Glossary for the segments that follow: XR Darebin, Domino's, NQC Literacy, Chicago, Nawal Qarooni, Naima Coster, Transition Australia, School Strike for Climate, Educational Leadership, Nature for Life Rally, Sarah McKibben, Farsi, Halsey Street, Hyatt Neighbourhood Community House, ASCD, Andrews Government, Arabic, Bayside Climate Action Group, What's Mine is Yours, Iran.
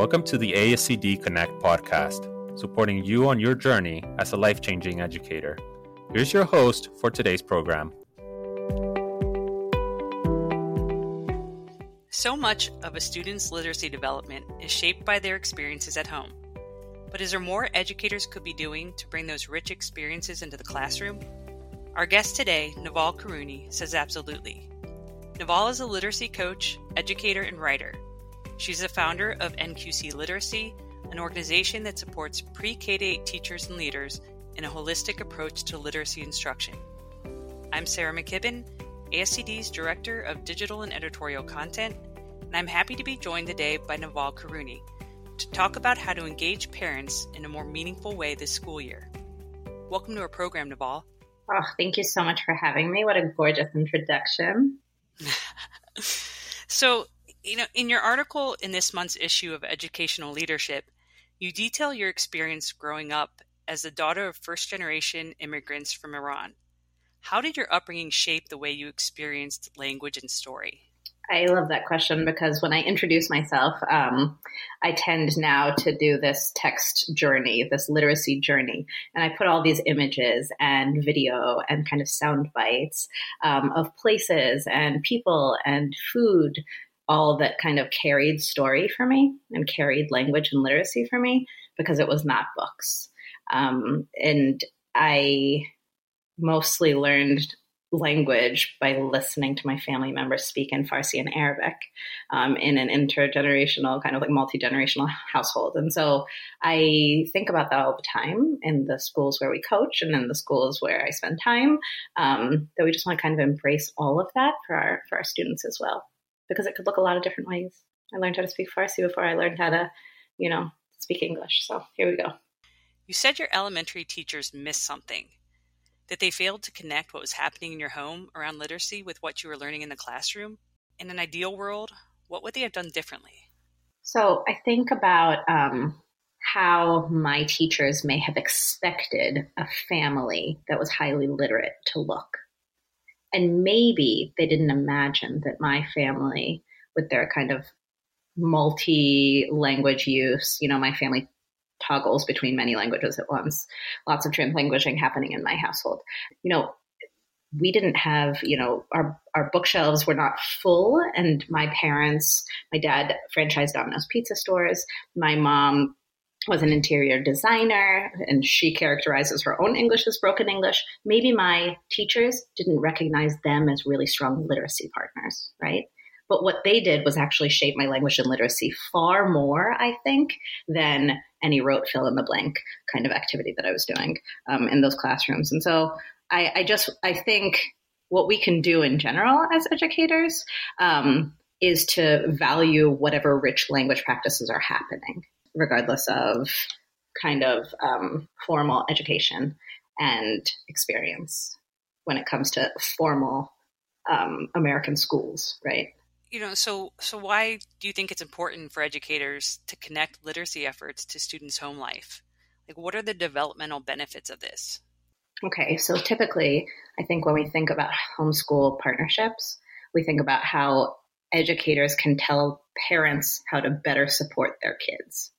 Welcome to the ASCD Connect podcast, supporting you on your journey as a life-changing educator. Here's your host for today's program. So much of a student's literacy development is shaped by their experiences at home. But is there more educators could be doing to bring those rich experiences into the classroom? Our guest today, Nawal Qarooni, says absolutely. Nawal is a literacy coach, educator, and writer. She's the founder of NQC Literacy, an organization that supports pre-K-8 teachers and leaders in a holistic approach to literacy instruction. I'm Sarah McKibben, ASCD's Director of Digital and Editorial Content, and I'm happy to be joined today by Nawal Qarooni to talk about how to engage parents in a more meaningful way this school year. Welcome to our program, Nawal. Oh, thank you so much for having me. What a gorgeous introduction. So, in your article in this month's issue of Educational Leadership, you detail your experience growing up as the daughter of first-generation immigrants from Iran. How did your upbringing shape the way you experienced language and story? I love that question because when I introduce myself, I tend now to do this text journey, this literacy journey. And I put all these images and video and kind of sound bites of places and people and food, all that kind of carried story for me and carried language and literacy for me because it was not books. And I mostly learned language by listening to my family members speak in Farsi and Arabic in an intergenerational, kind of like multi-generational household. And so I think about that all the time in the schools where we coach and in the schools where I spend time, that we just want to kind of embrace all of that for our students as well, because it could look a lot of different ways. I learned how to speak Farsi before I learned how to, speak English. So here we go. You said your elementary teachers missed something, that they failed to connect what was happening in your home around literacy with what you were learning in the classroom. In an ideal world, what would they have done differently? So I think about how my teachers may have expected a family that was highly literate to look. And maybe they didn't imagine that my family, with their kind of multi-language use, my family toggles between many languages at once. Lots of translanguaging happening in my household. We didn't have, our bookshelves were not full. And my dad franchised Domino's pizza stores. My mom was an interior designer, and she characterizes her own English as broken English. Maybe my teachers didn't recognize them as really strong literacy partners, right? But what they did was actually shape my language and literacy far more, I think, than any rote fill-in-the-blank kind of activity that I was doing in those classrooms. And so I think what we can do in general as educators is to value whatever rich language practices are happening, regardless of kind of formal education and experience when it comes to formal American schools, right? So why do you think it's important for educators to connect literacy efforts to students' home life? Like, what are the developmental benefits of this? Okay, so typically, I think when we think about homeschool partnerships, we think about how educators can tell parents how to better support their kids.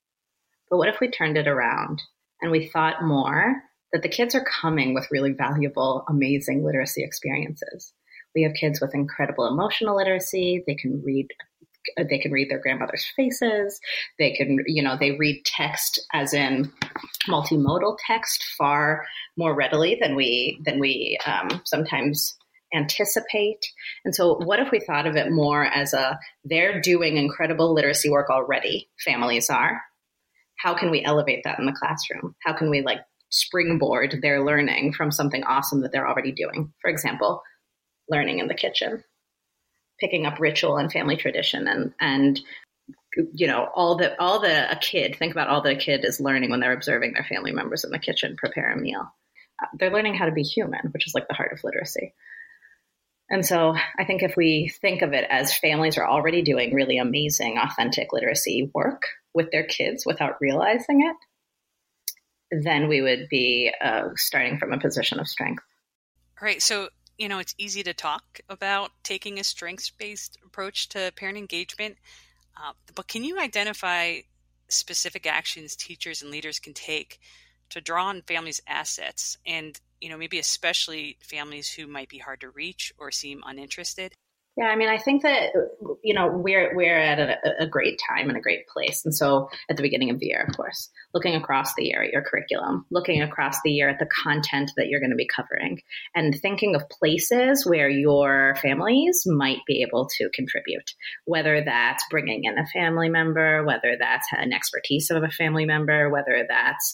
But what if we turned it around and we thought more that the kids are coming with really valuable, amazing literacy experiences? We have kids with incredible emotional literacy. They can read their grandmother's faces. They can, they read text as in multimodal text far more readily than we sometimes anticipate. And so what if we thought of it more as they're doing incredible literacy work already, families are. How can we elevate that in the classroom? How can we springboard their learning from something awesome that they're already doing? For example, learning in the kitchen, picking up ritual and family tradition and think about all that a kid is learning when they're observing their family members in the kitchen prepare a meal. They're learning how to be human, which is the heart of literacy. And so I think if we think of it as families are already doing really amazing, authentic literacy work with their kids without realizing it, then we would be starting from a position of strength. All right. So, it's easy to talk about taking a strengths-based approach to parent engagement, but can you identify specific actions teachers and leaders can take to draw on families' assets and, you know, maybe especially families who might be hard to reach or seem uninterested? Yeah, I mean, I think that, you know, we're at a great time and a great place. And so at the beginning of the year, of course, looking across the year at your curriculum, looking across the year at the content that you're going to be covering, and thinking of places where your families might be able to contribute, whether that's bringing in a family member, whether that's an expertise of a family member, whether that's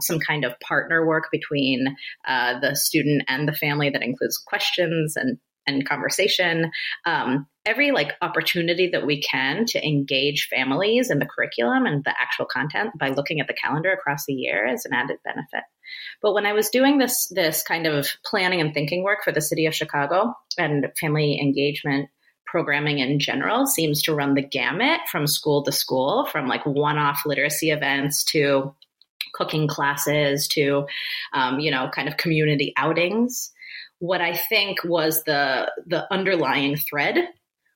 some kind of partner work between the student and the family that includes questions and conversation, every like opportunity that we can to engage families in the curriculum and the actual content by looking at the calendar across the year is an added benefit. But when I was doing this kind of planning and thinking work for the city of Chicago, and family engagement programming in general seems to run the gamut from school to school, from like one-off literacy events to cooking classes to, you know, kind of community outings. What I think was the underlying thread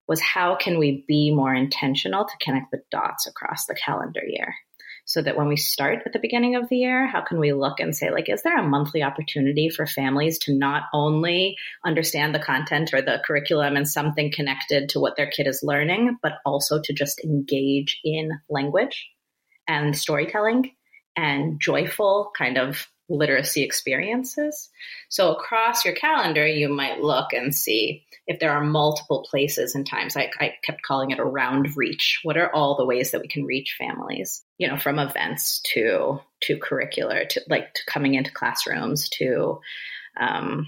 was how can we be more intentional to connect the dots across the calendar year so that when we start at the beginning of the year, how can we look and say, like, is there a monthly opportunity for families to not only understand the content or the curriculum and something connected to what their kid is learning, but also to just engage in language and storytelling and joyful kind of literacy experiences. So across your calendar, you might look and see if there are multiple places and times. I kept calling it around reach. What are all the ways that we can reach families? You know, from events to curricular, to like to coming into classrooms, to there's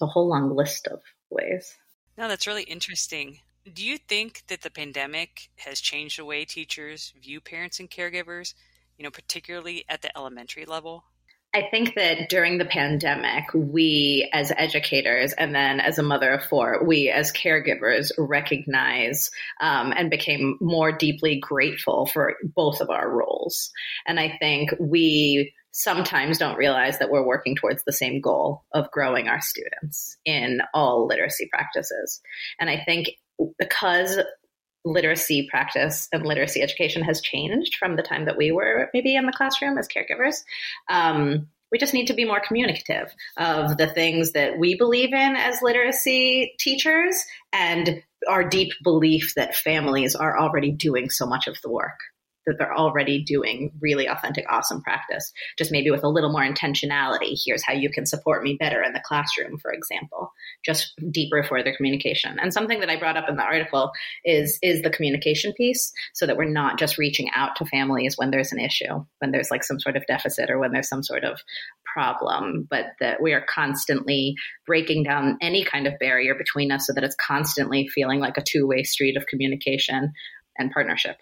a whole long list of ways. No, that's really interesting. Do you think that the pandemic has changed the way teachers view parents and caregivers, you know, particularly at the elementary level? I think that during the pandemic, we as educators, and then as a mother of four, we as caregivers recognize and became more deeply grateful for both of our roles. And I think we sometimes don't realize that we're working towards the same goal of growing our students in all literacy practices. And I think because literacy practice and literacy education has changed from the time that we were maybe in the classroom as caregivers. We just need to be more communicative of the things that we believe in as literacy teachers and our deep belief that families are already doing so much of the work, that they're already doing really authentic, awesome practice, just maybe with a little more intentionality. Here's how you can support me better in the classroom, for example, just deeper, further communication. And something that I brought up in the article is the communication piece, so that we're not just reaching out to families when there's an issue, when there's like some sort of deficit or when there's some sort of problem, but that we are constantly breaking down any kind of barrier between us so that it's constantly feeling like a two-way street of communication and partnership.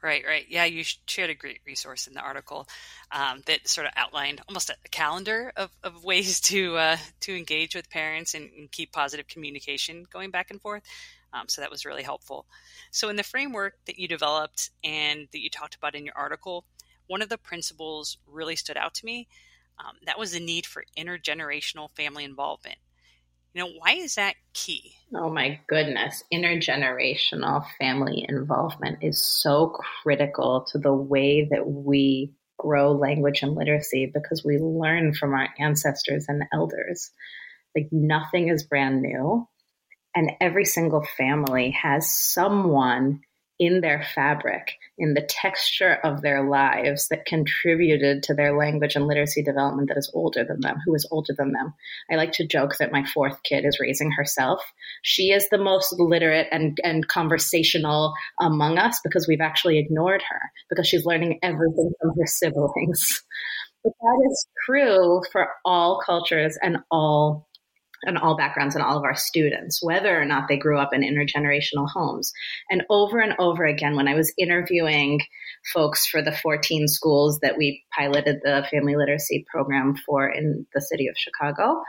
Right. Yeah, you shared a great resource in the article that sort of outlined almost a calendar of ways to engage with parents and keep positive communication going back and forth. So that was really helpful. So in the framework that you developed and that you talked about in your article, one of the principles really stood out to me. That was the need for intergenerational family involvement. You know, why is that key? Oh my goodness. Intergenerational family involvement is so critical to the way that we grow language and literacy, because we learn from our ancestors and elders. Like nothing is brand new. And every single family has someone in their fabric, in the texture of their lives that contributed to their language and literacy development that is older than them, who is older than them. I like to joke that my fourth kid is raising herself. She is the most literate and conversational among us because we've actually ignored her, because she's learning everything from her siblings. But that is true for all cultures and all backgrounds and all of our students, whether or not they grew up in intergenerational homes. And over again, when I was interviewing folks for the 14 schools that we piloted the family literacy program for in the city of Chicago,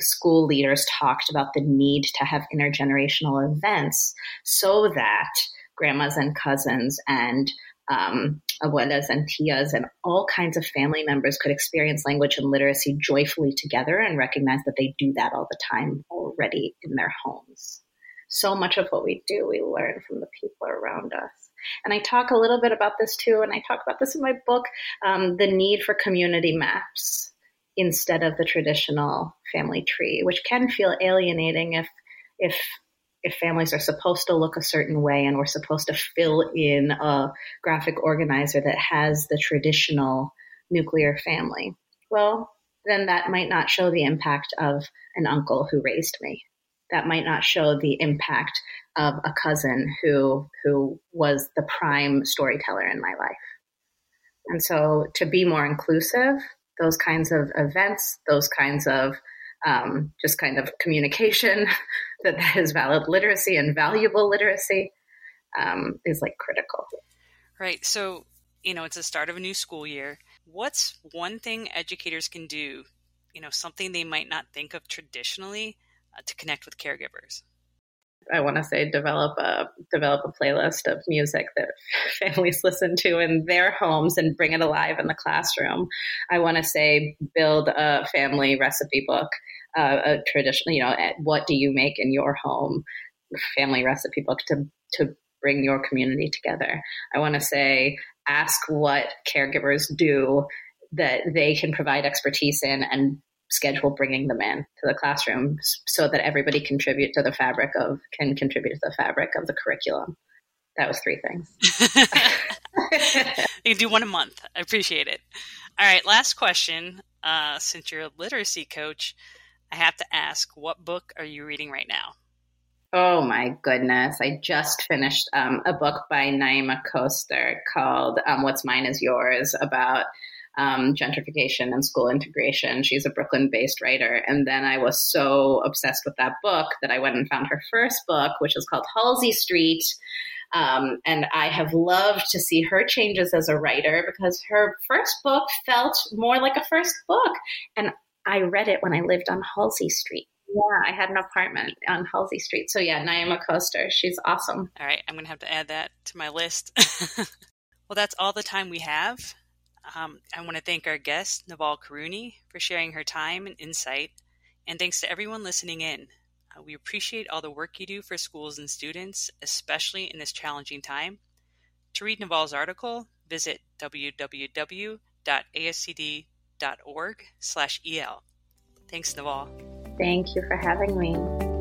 school leaders talked about the need to have intergenerational events so that grandmas and cousins and abuelas and tias and all kinds of family members could experience language and literacy joyfully together and recognize that they do that all the time already in their homes. so much of what we do, we learn from the people around us. And I talk a little bit about this too, and I talk about this in my book, the need for community maps instead of the traditional family tree, which can feel alienating if families are supposed to look a certain way and we're supposed to fill in a graphic organizer that has the traditional nuclear family. Well, then that might not show the impact of an uncle who raised me. That might not show the impact of a cousin who was the prime storyteller in my life. And so to be more inclusive, those kinds of events, those kinds of just kind of communication that is valid literacy and valuable literacy is like critical. Right. So, it's the start of a new school year. What's one thing educators can do, something they might not think of traditionally to connect with caregivers? I want to say develop a playlist of music that families listen to in their homes and bring it alive in the classroom. I want to say build a family recipe book, a traditional, what do you make in your home, family recipe book to bring your community together. I want to say ask what caregivers do that they can provide expertise in and schedule bringing them in to the classroom so that everybody can contribute to the fabric of the curriculum. That was 3 things. You can do one a month. I appreciate it. All right. Last question. Since you're a literacy coach, I have to ask, what book are you reading right now? Oh my goodness. I just finished a book by Naima Coster called What's Mine is Yours, about gentrification and school integration. She's a Brooklyn-based writer. And then I was so obsessed with that book that I went and found her first book, which is called Halsey Street. And I have loved to see her changes as a writer because her first book felt more like a first book. And I read it when I lived on Halsey Street. Yeah, I had an apartment on Halsey Street. So yeah, Naima Coster, she's awesome. All right, I'm going to have to add that to my list. Well, that's all the time we have. I want to thank our guest, Nawal Qarooni, for sharing her time and insight. And thanks to everyone listening in. We appreciate all the work you do for schools and students, especially in this challenging time. To read Nawal's article, visit www.ascd.org/el. Thanks, Nawal. Thank you for having me.